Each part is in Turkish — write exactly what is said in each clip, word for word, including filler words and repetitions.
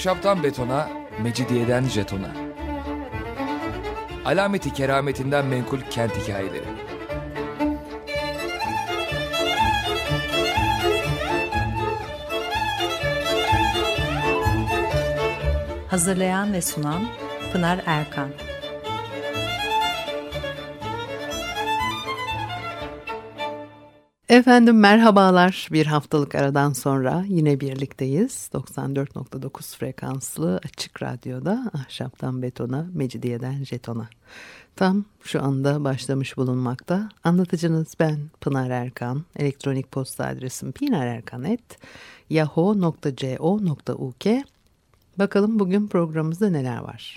Ahşaptan Betona, Mecidiye'den Jetona. Alameti kerametinden menkul kent hikayeleri. Hazırlayan ve sunan Pınar Erkan. Efendim merhabalar, bir haftalık aradan sonra yine birlikteyiz. doksan dört nokta dokuz frekanslı Açık Radyo'da Ahşaptan Betona, Mecidiyeden Jetona. Tam şu anda başlamış bulunmakta. Anlatıcınız ben Pınar Erkan. Elektronik posta adresim pinarerkan at yahoo nokta co nokta uk. Bakalım bugün programımızda neler var?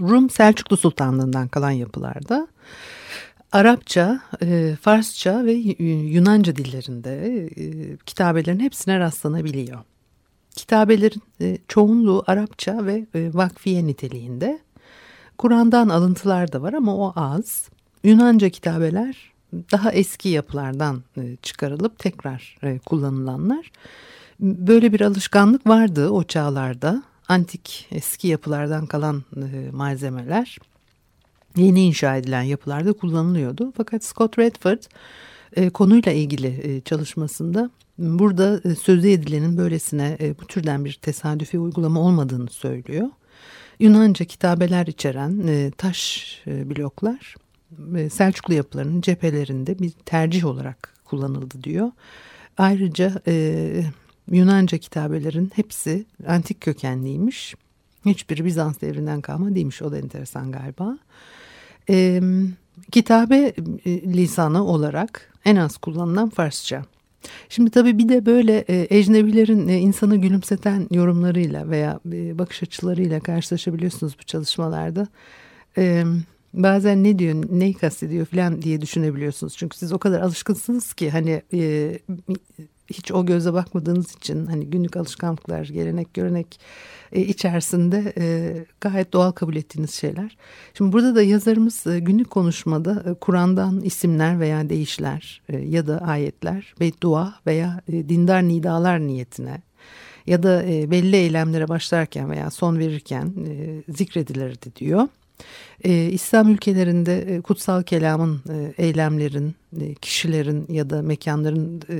Rum Selçuklu Sultanlığı'ndan kalan yapılarda Arapça, Farsça ve Yunanca dillerinde kitabelerin hepsine rastlanabiliyor. Kitabelerin çoğunluğu Arapça ve vakfiye niteliğinde. Kur'an'dan alıntılar da var ama o az. Yunanca kitabeler daha eski yapılardan çıkarılıp tekrar kullanılanlar. Böyle bir alışkanlık vardı o çağlarda. Antik eski yapılardan kalan malzemeler yeni inşa edilen yapılarda kullanılıyordu. Fakat Scott Redford e, konuyla ilgili e, çalışmasında burada e, sözü edilenin böylesine e, bu türden bir tesadüfi uygulama olmadığını söylüyor. Yunanca kitabeler içeren e, taş e, bloklar e, Selçuklu yapılarının cephelerinde bir tercih olarak kullanıldı diyor. Ayrıca e, Yunanca kitabelerin hepsi antik kökenliymiş. Hiçbiri Bizans devrinden kalma değilmiş. O da enteresan galiba. E, kitabe lisanı olarak en az kullanılan Farsça. Şimdi tabii bir de böyle e, ecnebilerin e, insanı gülümseten yorumlarıyla veya e, bakış açılarıyla karşılaşabiliyorsunuz bu çalışmalarda. E, bazen ne diyor, neyi kastediyor falan diye düşünebiliyorsunuz. Çünkü siz o kadar alışkınsınız ki hani e, hiç o göze bakmadığınız için hani günlük alışkanlıklar, gelenek, görenek e, içerisinde e, gayet doğal kabul ettiğiniz şeyler. Şimdi burada da yazarımız e, günlük konuşmada e, Kur'an'dan isimler veya deyişler e, ya da ayetler, beddua veya e, dindar nidalar niyetine ya da e, belli eylemlere başlarken veya son verirken e, zikredilirdi diyor. Ee, İslam ülkelerinde e, kutsal kelamın, e, eylemlerin, e, kişilerin ya da mekanların e,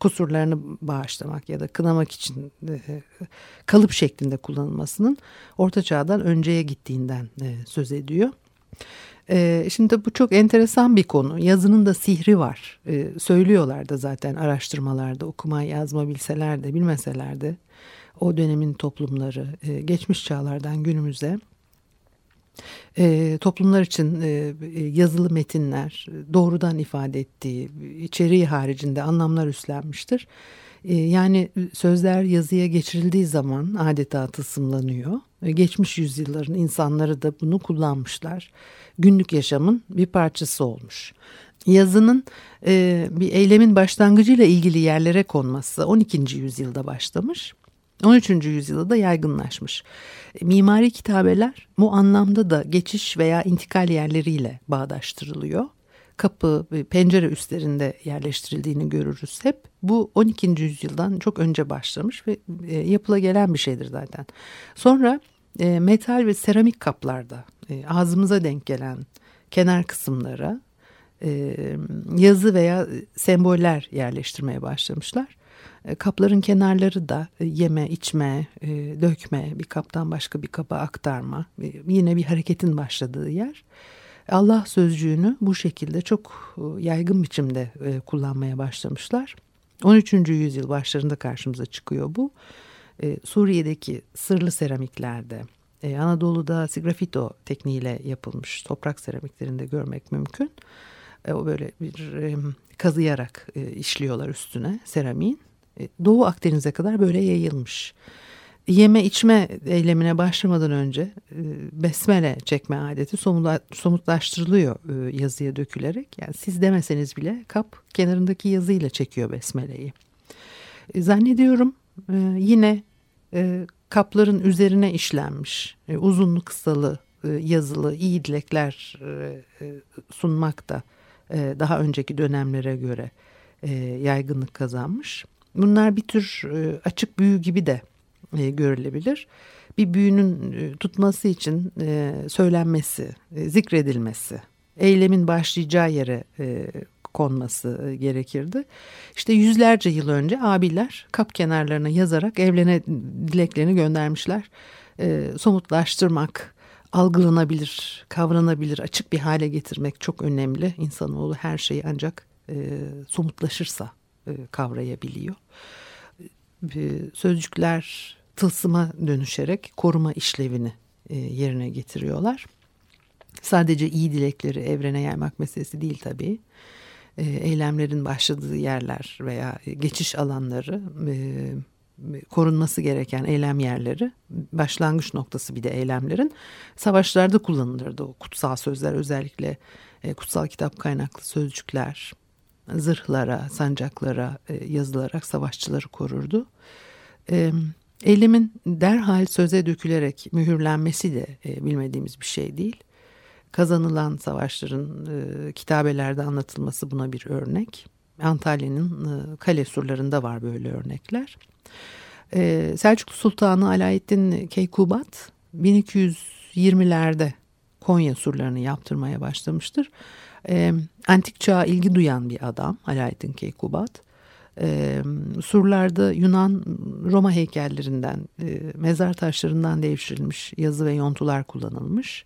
kusurlarını bağışlamak ya da kınamak için e, kalıp şeklinde kullanılmasının Orta Çağ'dan önceye gittiğinden e, söz ediyor. E, şimdi bu çok enteresan bir konu. Yazının da sihri var. E, söylüyorlar da zaten araştırmalarda, okuma yazma bilseler de bilmeseler de. O dönemin toplumları geçmiş çağlardan günümüze toplumlar için yazılı metinler doğrudan ifade ettiği içeriği haricinde anlamlar üstlenmiştir. Yani sözler yazıya geçirildiği zaman adeta tılsımlanıyor. Geçmiş yüzyılların insanları da bunu kullanmışlar. Günlük yaşamın bir parçası olmuş. Yazının bir eylemin başlangıcıyla ilgili yerlere konması on ikinci yüzyılda başlamış. on üçüncü yüzyılda da yaygınlaşmış. Mimari kitabeler bu anlamda da geçiş veya intikal yerleriyle bağdaştırılıyor. Kapı, pencere üstlerinde yerleştirildiğini görürüz hep. Bu on ikinci yüzyıldan çok önce başlamış ve yapıla gelen bir şeydir zaten. Sonra metal ve seramik kaplarda ağzımıza denk gelen kenar kısımlara yazı veya semboller yerleştirmeye başlamışlar. Kapların kenarları da yeme, içme, dökme, bir kaptan başka bir kaba aktarma, yine bir hareketin başladığı yer. Allah sözcüğünü bu şekilde çok yaygın biçimde kullanmaya başlamışlar. on üçüncü yüzyıl başlarında karşımıza çıkıyor bu. Suriye'deki sırlı seramiklerde, Anadolu'da sigrafito tekniğiyle yapılmış toprak seramiklerinde görmek mümkün. O böyle bir kazıyarak işliyorlar üstüne seramiğin. Doğu Akdeniz'e kadar böyle yayılmış. Yeme içme eylemine başlamadan önce besmele çekme adeti somutlaştırılıyor yazıya dökülerek. Yani siz demeseniz bile kap kenarındaki yazıyla çekiyor besmeleyi. Zannediyorum yine kapların üzerine işlenmiş uzunlu kısalı yazılı iyi dilekler sunmak da daha önceki dönemlere göre yaygınlık kazanmış. Bunlar bir tür açık büyü gibi de görülebilir. Bir büyünün tutması için söylenmesi, zikredilmesi, eylemin başlayacağı yere konması gerekirdi. İşte yüzlerce yıl önce abiler kap kenarlarına yazarak evlerine dileklerini göndermişler. Somutlaştırmak, algılanabilir, kavranabilir, açık bir hale getirmek çok önemli. İnsanoğlu her şeyi ancak somutlaşırsa kavrayabiliyor. Sözcükler tılsıma dönüşerek koruma işlevini yerine getiriyorlar. Sadece iyi dilekleri evrene yaymak meselesi değil tabii. Eylemlerin başladığı yerler veya geçiş alanları, korunması gereken eylem yerleri, başlangıç noktası bir de eylemlerin. Savaşlarda kullanılırdı o kutsal sözler, özellikle kutsal kitap kaynaklı sözcükler zırhlara, sancaklara yazılarak savaşçıları korurdu. Eylemin derhal söze dökülerek mühürlenmesi de bilmediğimiz bir şey değil. Kazanılan savaşların e, kitabelerde anlatılması buna bir örnek. Antalya'nın e, kale surlarında var böyle örnekler. E, Selçuklu Sultanı Alâeddin Keykubat bin iki yüz yirmilerde Konya surlarını yaptırmaya başlamıştır. E, antik çağa ilgi duyan bir adam Alâeddin Keykubat. E, surlarda Yunan, Roma heykellerinden, e, mezar taşlarından devşirilmiş yazı ve yontular kullanılmış.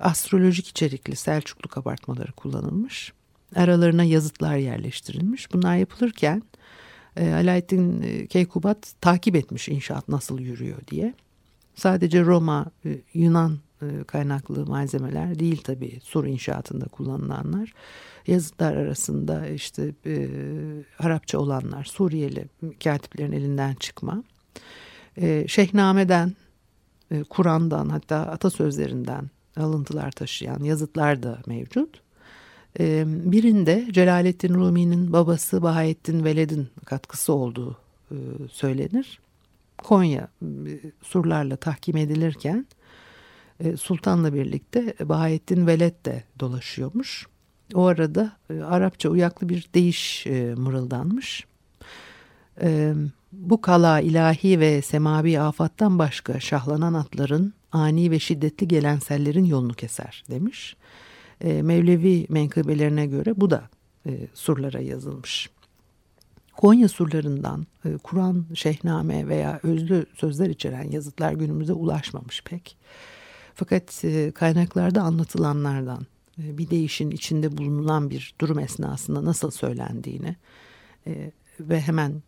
Astrolojik içerikli Selçuklu kabartmaları kullanılmış. Aralarına yazıtlar yerleştirilmiş. Bunlar yapılırken Alaaeddin Keykubat takip etmiş inşaat nasıl yürüyor diye. Sadece Roma, Yunan kaynaklı malzemeler değil tabii sur inşaatında kullanılanlar. Yazıtlar arasında işte e, Arapça olanlar, Suriyeli katiplerin elinden çıkma. E, Şehname'den, e, Kur'an'dan, hatta atasözlerinden alıntılar taşıyan yazıtlar da mevcut. Birinde Celaleddin Rumi'nin babası Bahaeddin Veled'in katkısı olduğu söylenir. Konya surlarla tahkim edilirken sultanla birlikte Bahaeddin Veled de dolaşıyormuş. O arada Arapça uyaklı bir deyiş mırıldanmış. Bu kala ilahi ve semavi afattan başka şahlanan atların, ani ve şiddetli gelen sellerin yolunu keser demiş. E, Mevlevi menkıbelerine göre bu da e, surlara yazılmış. Konya surlarından e, Kur'an, Şehname veya özlü sözler içeren yazıtlar günümüze ulaşmamış pek. Fakat e, kaynaklarda anlatılanlardan e, bir deyişin içinde bulunan bir durum esnasında nasıl söylendiğini e, ve hemen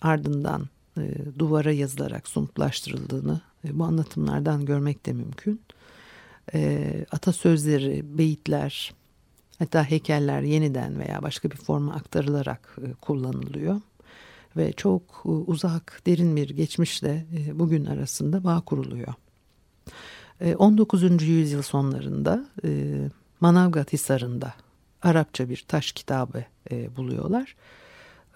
ardından e, duvara yazılarak somutlaştırıldığını bu anlatımlardan görmek de mümkün. E, atasözleri, beyitler, hatta heykeller yeniden veya başka bir forma aktarılarak e, kullanılıyor. Ve çok e, uzak, derin bir geçmişle e, bugün arasında bağ kuruluyor. E, on dokuzuncu yüzyıl sonlarında e, Manavgat Hisarı'nda Arapça bir taş kitabı e, buluyorlar.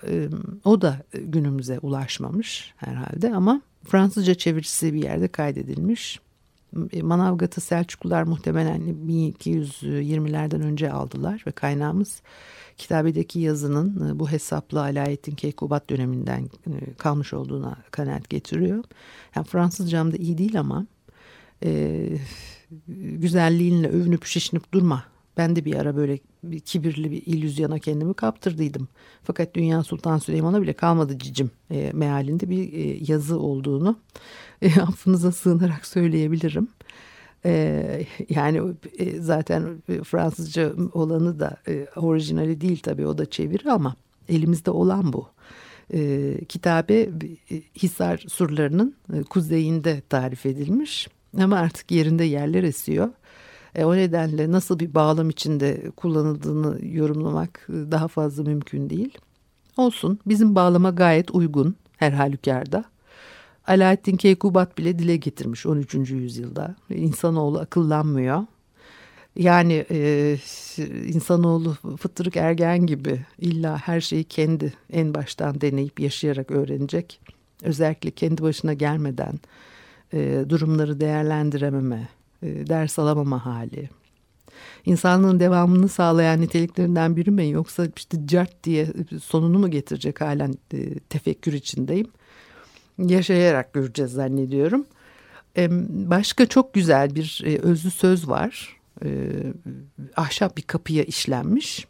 E, o da günümüze ulaşmamış herhalde ama Fransızca çevirisi bir yerde kaydedilmiş. Manavgat'ı Selçuklular muhtemelen bin iki yüz yirmilerden önce aldılar ve kaynağımız kitabedeki yazının bu hesapla Alâeddin Keykubat döneminden kalmış olduğuna kanaat getiriyor. Yani Fransızcam da iyi değil ama e, güzelliğinle övünüp şişinip durma. Ben de bir ara böyle bir kibirli bir illüzyona kendimi kaptırdıydım. Fakat Dünya Sultan Süleyman'a bile kalmadı cicim e, mealinde bir e, yazı olduğunu e, affınıza sığınarak söyleyebilirim. E, yani e, zaten Fransızca olanı da e, orijinali değil tabii, o da çeviri ama elimizde olan bu. E, kitabe Hisar surlarının kuzeyinde tarif edilmiş ama artık yerinde yerler esiyor. E, o nedenle nasıl bir bağlam içinde kullanıldığını yorumlamak daha fazla mümkün değil. Olsun, bizim bağlama gayet uygun her halükarda. Alaaeddin Keykubat bile dile getirmiş on üçüncü yüzyılda. İnsanoğlu akıllanmıyor. Yani e, insanoğlu fıtırık ergen gibi illa her şeyi kendi en baştan deneyip yaşayarak öğrenecek. Özellikle kendi başına gelmeden e, durumları değerlendirememe, ders alamama hali, insanlığın devamını sağlayan niteliklerinden biri mi? Yoksa işte cert diye sonunu mu getirecek, halen tefekkür içindeyim. Yaşayarak göreceğiz zannediyorum. Başka çok güzel bir özlü söz var. Ahşap bir kapıya işlenmiş.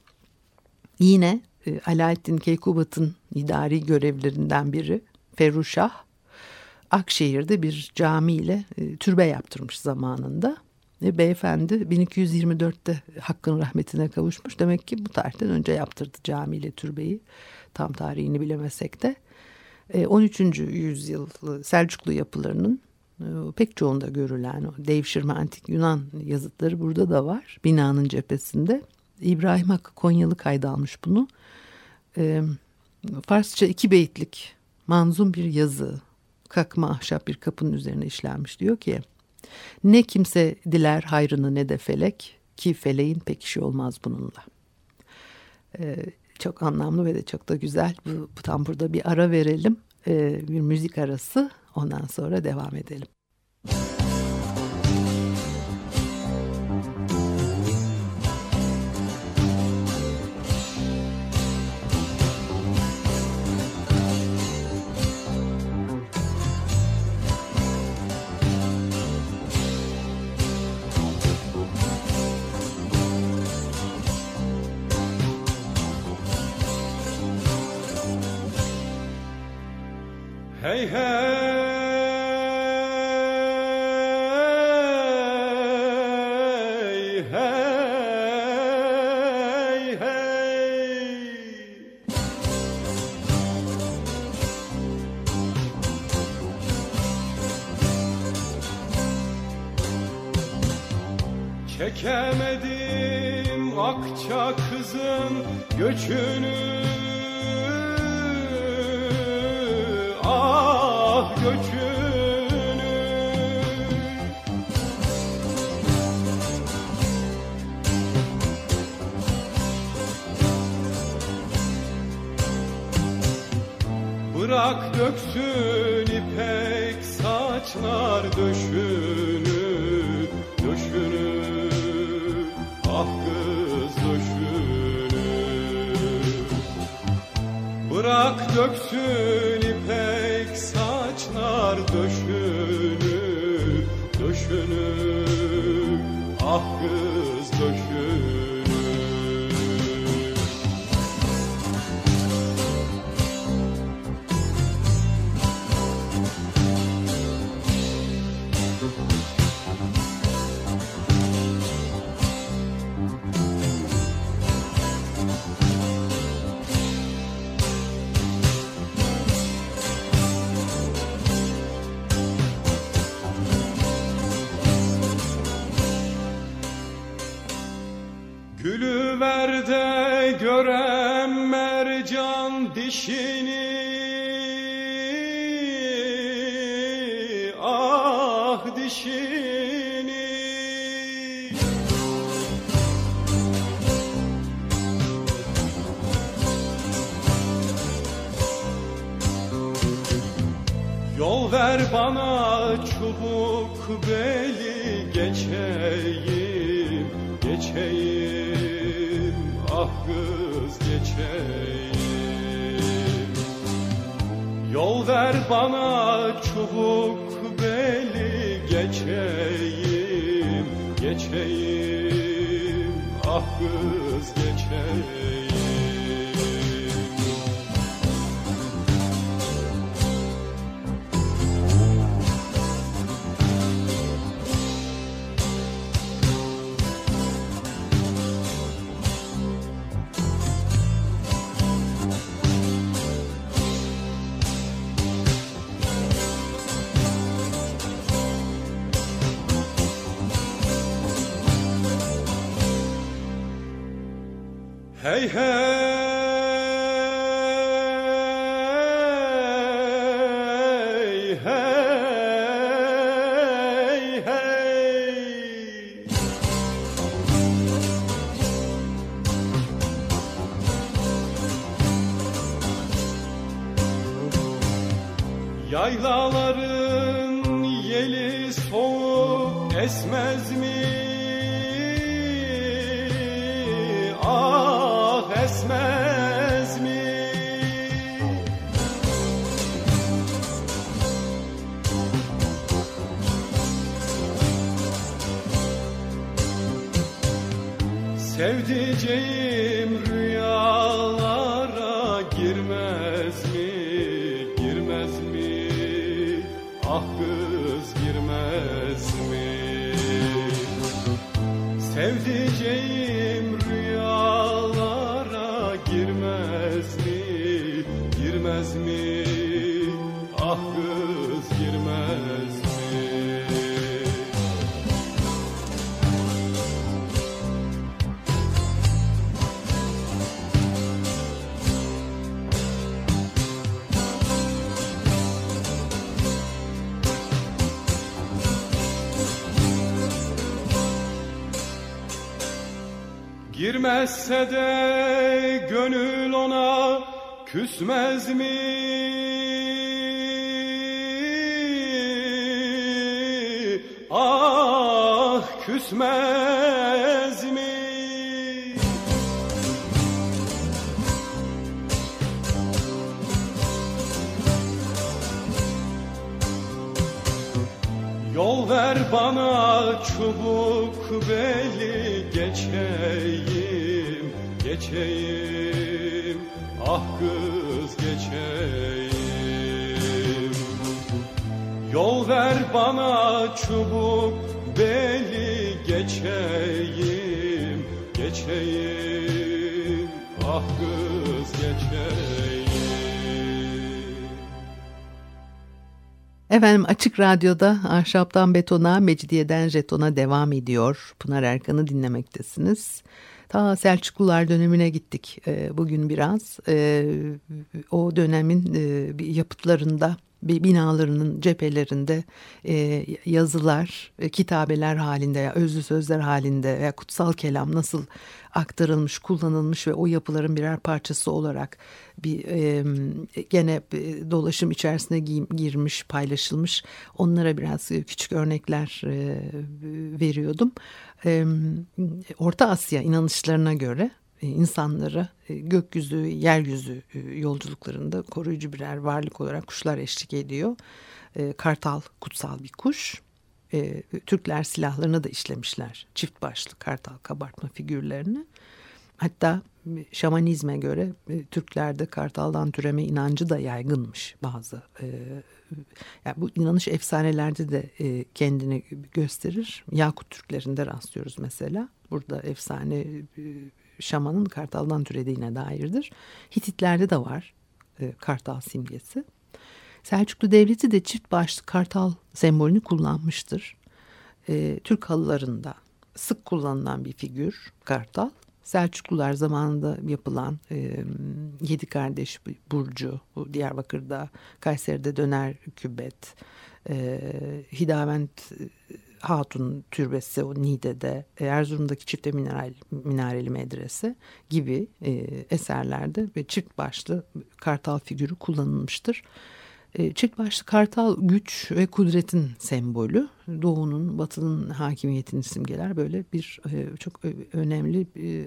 Yine Alâeddin Keykubat'ın idari görevlerinden biri Ferru Şah, Akşehir'de bir camiyle türbe yaptırmış zamanında. Beyefendi bin iki yüz yirmi dörtte Hakk'ın rahmetine kavuşmuş. Demek ki bu tarihten önce yaptırdı camiyle türbeyi. Tam tarihini bilemesek de. on üçüncü yüzyıl Selçuklu yapılarının pek çoğunda görülen o devşirme antik Yunan yazıtları burada da var. Binanın cephesinde. İbrahim Hakkı Konyalı kayda almış bunu. Farsça iki beytlik manzum bir yazı. Kakma ahşap bir kapının üzerine işlenmiş, diyor ki: ne kimse diler hayrını ne de felek, ki feleğin pek işi olmaz bununla. Ee, çok anlamlı ve de çok da güzel. Bu, tam burada bir ara verelim. Ee, bir müzik arası, ondan sonra devam edelim. Hey hey, hey hey. Çekemedim Akça kızın göçünü. Bırak döksün ipek saçlar döşünü, döşünü, ah kız döşünü. Bırak döksün ipek saçlar döşünü, döşünü, ah kız döşünü. Gülüverde görem mercan dişini, ah dişini. Yol ver bana çubuk beli, geçeyim, geçeyim. Ah kız geçeyim. Yol ver bana çubuk beli, geçeyim, geçeyim. Ah kız geçeyim. Hey hey, hey hey, hey. Yaylaların yeli soğuk esmez mi? Sevdiceğim rüyalara girmez mi, girmez mi? Ah kız girmez mi? Sevdiceğim rüyalara girmez mi, girmez mi? Ah kız girmez mi? Girmezse de gönül ona küsmez mi? Ah küsmez mi? Yol ver bana çubuk beli, geçeyim, geçeyim, ah kız geçeyim. Yol ver bana çubuk beli, geçeyim, geçeyim, ah kız geçeyim. Efendim Açık Radyo'da Ahşaptan Betona, Mecidiye'den Jetona devam ediyor. Pınar Erkan'ı dinlemektesiniz. Ta Selçuklular dönemine gittik bugün biraz. O dönemin yapıtlarında, binalarının cephelerinde yazılar, kitabeler halinde, özlü sözler halinde veya kutsal kelam nasıl aktarılmış, kullanılmış ve o yapıların birer parçası olarak bir e, gene dolaşım içerisine girmiş, paylaşılmış. Onlara biraz küçük örnekler e, veriyordum. E, Orta Asya inanışlarına göre insanları gökyüzü, yeryüzü yolculuklarında koruyucu birer varlık olarak kuşlar eşlik ediyor. E, kartal kutsal bir kuş. E, Türkler silahlarını da işlemişler. Çift başlı kartal kabartma figürlerini. Hatta şamanizme göre e, Türklerde kartaldan türeme inancı da yaygınmış bazı. E, yani bu inanış efsanelerde de e, kendini gösterir. Yakut Türklerinde rastlıyoruz mesela. Burada efsane e, şamanın kartaldan türediğine dairdir. Hititlerde de var e, kartal simgesi. Selçuklu Devleti de çift başlı kartal sembolünü kullanmıştır. E, Türk halılarında sık kullanılan bir figür kartal. Selçuklular zamanında yapılan e, Yedi Kardeş Burcu, Diyarbakır'da, Kayseri'de Döner Kübet, e, Hidavent Hatun Türbesi, o Niğde'de, Erzurum'daki Çifte Minareli, Minareli Medrese gibi e, eserlerde ve çift başlı kartal figürü kullanılmıştır. E, çift başlı kartal güç ve kudretin sembolü. Doğu'nun, Batı'nın hakimiyetini simgeler. Böyle bir e, çok önemli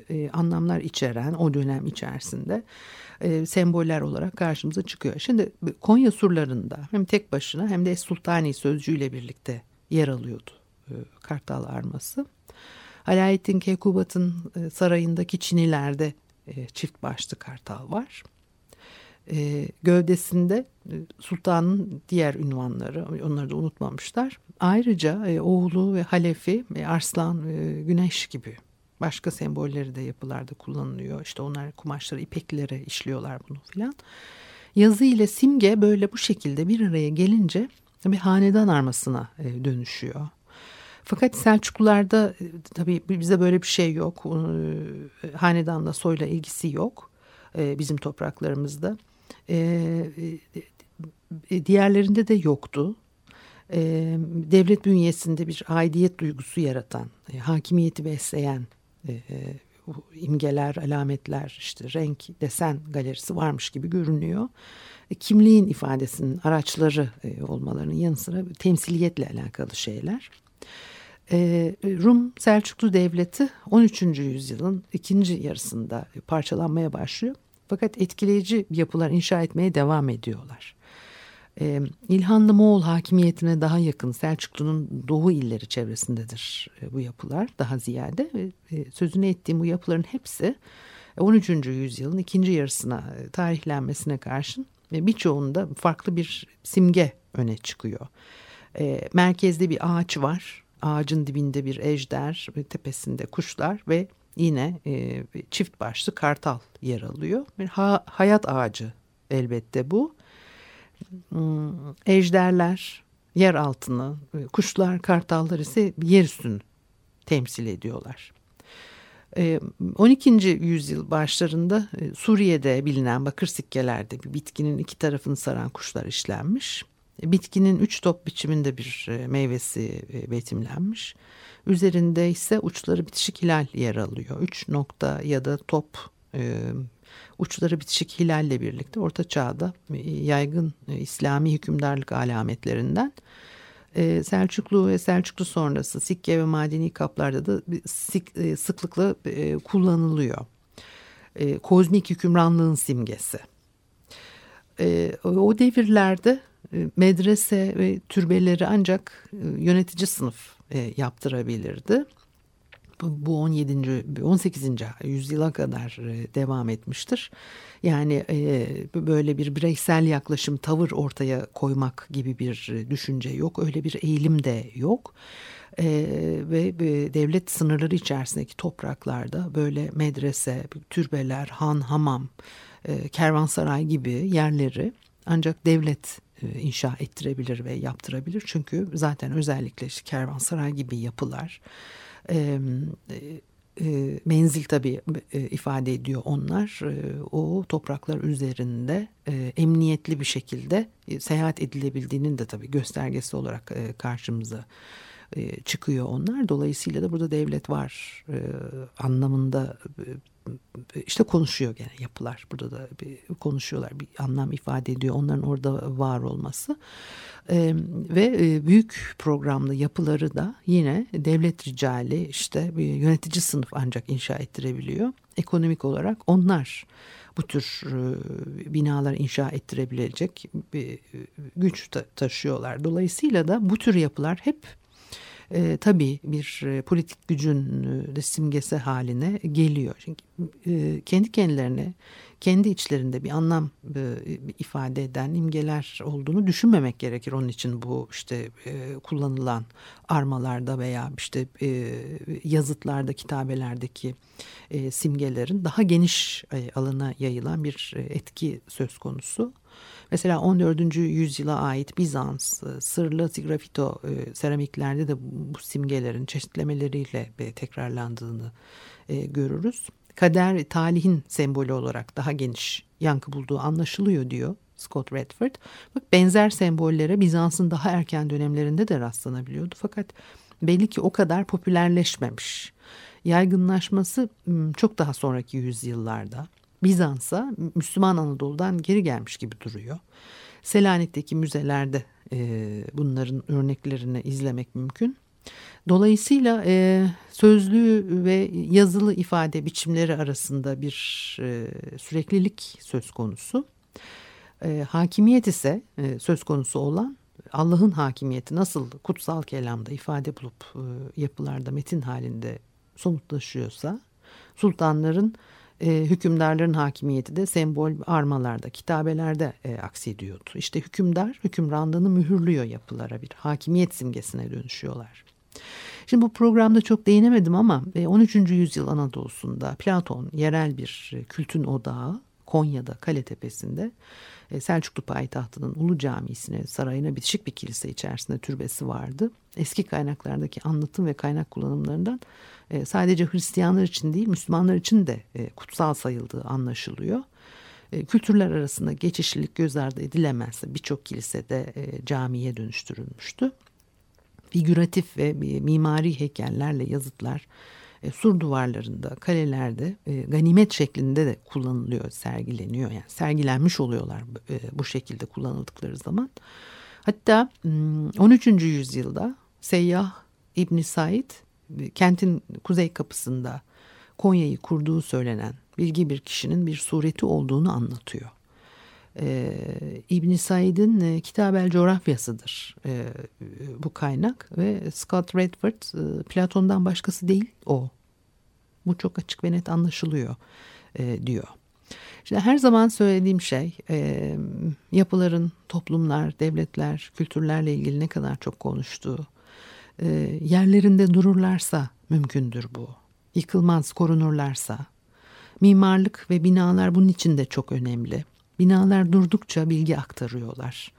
e, anlamlar içeren o dönem içerisinde e, semboller olarak karşımıza çıkıyor. Şimdi Konya surlarında hem tek başına hem de Sultani sözcüğüyle birlikte yer alıyordu kartal arması. Alâeddin Keykubat'ın sarayındaki çinilerde çift başlı kartal var. Gövdesinde sultanın diğer ünvanları, onları da unutmamışlar. Ayrıca oğlu ve halefi arslan, güneş gibi başka sembolleri de yapılarda kullanılıyor. İşte onlar kumaşları, ipeklere işliyorlar bunu filan. Yazı ile simge böyle bu şekilde bir araya gelince bir hanedan armasına dönüşüyor. Fakat Selçuklularda tabii bize böyle bir şey yok. Hanedanla, soyla ilgisi yok bizim topraklarımızda. Diğerlerinde de yoktu. Devlet bünyesinde bir aidiyet duygusu yaratan, hakimiyeti besleyen imgeler, alametler, işte renk, desen galerisi varmış gibi görünüyor. Kimliğin ifadesinin araçları olmalarının yanı sıra temsiliyetle alakalı şeyler. Rum Selçuklu Devleti on üçüncü yüzyılın ikinci yarısında parçalanmaya başlıyor. Fakat etkileyici yapılar inşa etmeye devam ediyorlar. e, İlhanlı Moğol hakimiyetine daha yakın Selçuklu'nun doğu illeri çevresindedir e, bu yapılar daha ziyade. E, e, sözünü ettiğim bu yapıların hepsi on üçüncü yüzyılın ikinci yarısına e, tarihlenmesine karşın e, birçoğunda farklı bir simge öne çıkıyor. E, merkezde bir ağaç var. Ağacın dibinde bir ejder, tepesinde kuşlar ve yine e, çift başlı kartal yer alıyor. Bir ha, hayat ağacı elbette bu. Ejderler yer altını, kuşlar, kartallar ise yer üstünü temsil ediyorlar. on ikinci yüzyıl başlarında Suriye'de bilinen bakır sikkelerde bir bitkinin iki tarafını saran kuşlar işlenmiş. Bitkinin üç top biçiminde bir meyvesi betimlenmiş. Üzerinde ise uçları bitişik hilal yer alıyor. Üç nokta ya da top uçları bitişik hilalle birlikte Orta Çağ'da yaygın İslami hükümdarlık alametlerinden. Selçuklu ve Selçuklu sonrası sikke ve madeni kaplarda da sıklıkla kullanılıyor. Kozmik hükümranlığın simgesi. O devirlerde medrese ve türbeleri ancak yönetici sınıf yaptırabilirdi. Bu on yedinci on sekizinci yüzyıla kadar devam etmiştir. Yani böyle bir bireysel yaklaşım, tavır ortaya koymak gibi bir düşünce yok. Öyle bir eğilim de yok. Ve devlet sınırları içerisindeki topraklarda böyle medrese, türbeler, han, hamam, kervansaray gibi yerleri ancak devlet inşa ettirebilir ve yaptırabilir. Çünkü zaten özellikle işte kervansaray gibi yapılar e, e, menzil tabii e, ifade ediyor onlar. E, o topraklar üzerinde e, emniyetli bir şekilde e, seyahat edilebildiğinin de tabii göstergesi olarak e, karşımıza e, çıkıyor onlar. Dolayısıyla da burada devlet var e, anlamında e, İşte konuşuyor gene yapılar. Burada da bir konuşuyorlar. Bir anlam ifade ediyor onların orada var olması. Ee, ve büyük programlı yapıları da yine devlet ricali işte yönetici sınıf ancak inşa ettirebiliyor. Ekonomik olarak onlar bu tür binalar inşa ettirebilecek bir güç taşıyorlar. Dolayısıyla da bu tür yapılar hep E, tabii bir e, politik gücün e, simgesi haline geliyor. Çünkü e, kendi kendilerine, kendi içlerinde bir anlam e, ifade eden imgeler olduğunu düşünmemek gerekir. Onun için bu işte e, kullanılan armalarda veya işte e, yazıtlarda, kitabelerdeki e, simgelerin daha geniş e, alana yayılan bir e, etki söz konusu. Mesela on dördüncü yüzyıla ait Bizans, Sırlı, Sigrafito seramiklerde de bu simgelerin çeşitlemeleriyle tekrarlandığını görürüz. Kader, talihin sembolü olarak daha geniş yankı bulduğu anlaşılıyor diyor Scott Redford. Bak, benzer sembollere Bizans'ın daha erken dönemlerinde de rastlanabiliyordu. Fakat belli ki o kadar popülerleşmemiş. Yaygınlaşması çok daha sonraki yüzyıllarda. Bizans'a Müslüman Anadolu'dan geri gelmiş gibi duruyor. Selanik'teki müzelerde e, bunların örneklerini izlemek mümkün. Dolayısıyla e, sözlü ve yazılı ifade biçimleri arasında bir e, süreklilik söz konusu. E, hakimiyet ise e, söz konusu olan Allah'ın hakimiyeti nasıl kutsal kelamda ifade bulup e, yapılarda metin halinde somutlaşıyorsa sultanların E, hükümdarların hakimiyeti de sembol armalarda, kitabelerde e, aksediyordu. İşte hükümdar hükümranlığını mühürlüyor yapılara, bir hakimiyet simgesine dönüşüyorlar. Şimdi bu programda çok değinemedim ama e, on üçüncü yüzyıl Anadolu'sunda Platon yerel bir e, kültün odağı Konya'da Kaletepe'sinde e, Selçuklu payitahtının Ulu Camisi'ne, sarayına bitişik bir kilise içerisinde türbesi vardı. Eski kaynaklardaki anlatım ve kaynak kullanımlarından e, sadece Hristiyanlar için değil Müslümanlar için de e, kutsal sayıldığı anlaşılıyor. E, kültürler arasında geçişlilik göz ardı edilemezse birçok kilisede e, camiye dönüştürülmüştü. Figüratif ve e, mimari heykellerle yazıtlar sur duvarlarında, kalelerde e, ganimet şeklinde de kullanılıyor, sergileniyor. Yani sergilenmiş oluyorlar e, bu şekilde kullanıldıkları zaman. Hatta on üçüncü yüzyılda Seyyid İbn Said kentin kuzey kapısında Konya'yı kurduğu söylenen bilge bir kişinin bir sureti olduğunu anlatıyor. e, İbn Said'in e, Kitab el Coğrafyası'dır e, bu kaynak ve Scott Redford e, Platon'dan başkası değil o. Bu çok açık ve net anlaşılıyor e, diyor. Şimdi her zaman söylediğim şey e, yapıların toplumlar, devletler, kültürlerle ilgili ne kadar çok konuştuğu, e, yerlerinde dururlarsa mümkündür bu. Yıkılmaz, korunurlarsa. Mimarlık ve binalar bunun için de çok önemli. Binalar durdukça bilgi aktarıyorlar.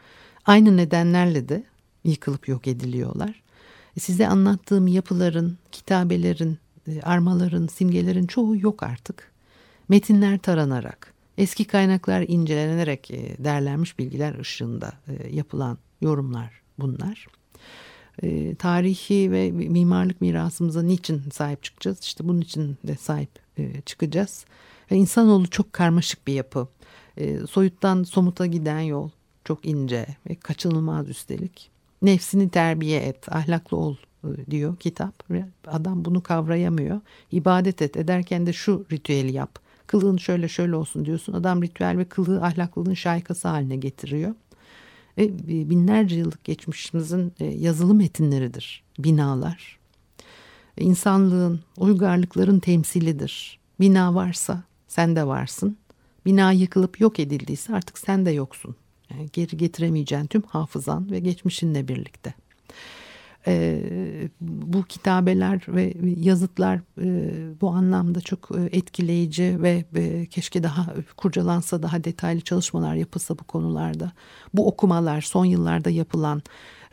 Aynı nedenlerle de yıkılıp yok ediliyorlar. Size anlattığım yapıların, kitabelerin, armaların, simgelerin çoğu yok artık. Metinler taranarak, eski kaynaklar incelenerek derlenmiş bilgiler ışığında yapılan yorumlar bunlar. E, tarihi ve mimarlık mirasımıza niçin sahip çıkacağız? İşte bunun için de sahip e, çıkacağız. Yani insanoğlu çok karmaşık bir yapı. E, soyuttan somuta giden yol çok ince ve kaçınılmaz üstelik. Nefsini terbiye et, ahlaklı ol e, diyor kitap. Adam bunu kavrayamıyor. İbadet et, ederken de şu ritüeli yap. Kılığın şöyle şöyle olsun diyorsun. Adam ritüel ve kılığı ahlaklılığın şaykası haline getiriyor. Binlerce yıllık geçmişimizin yazılı metinleridir binalar. İnsanlığın, uygarlıkların temsilidir. Bina varsa sen de varsın. Bina yıkılıp yok edildiyse artık sen de yoksun. Yani geri getiremeyeceğin tüm hafızan ve geçmişinle birlikte. Bu kitabeler ve yazıtlar bu anlamda çok etkileyici ve keşke daha kurcalansa, daha detaylı çalışmalar yapılsa bu konularda. Bu okumalar, son yıllarda yapılan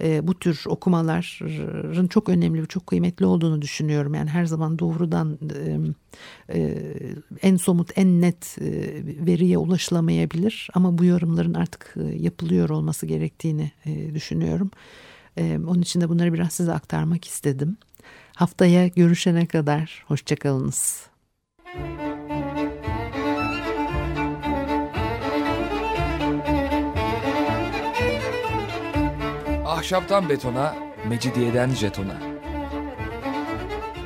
bu tür okumaların çok önemli ve çok kıymetli olduğunu düşünüyorum. Yani her zaman doğrudan en somut, en net veriye ulaşılamayabilir ama bu yorumların artık yapılıyor olması gerektiğini düşünüyorum. Ee, onun için de bunları biraz size aktarmak istedim. Haftaya görüşene kadar hoşçakalınız. Ahşaptan betona, Mecidiye'den jetona.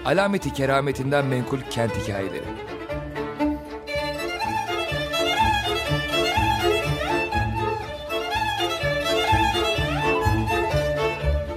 Alameti kerametinden menkul kent hikayeleri.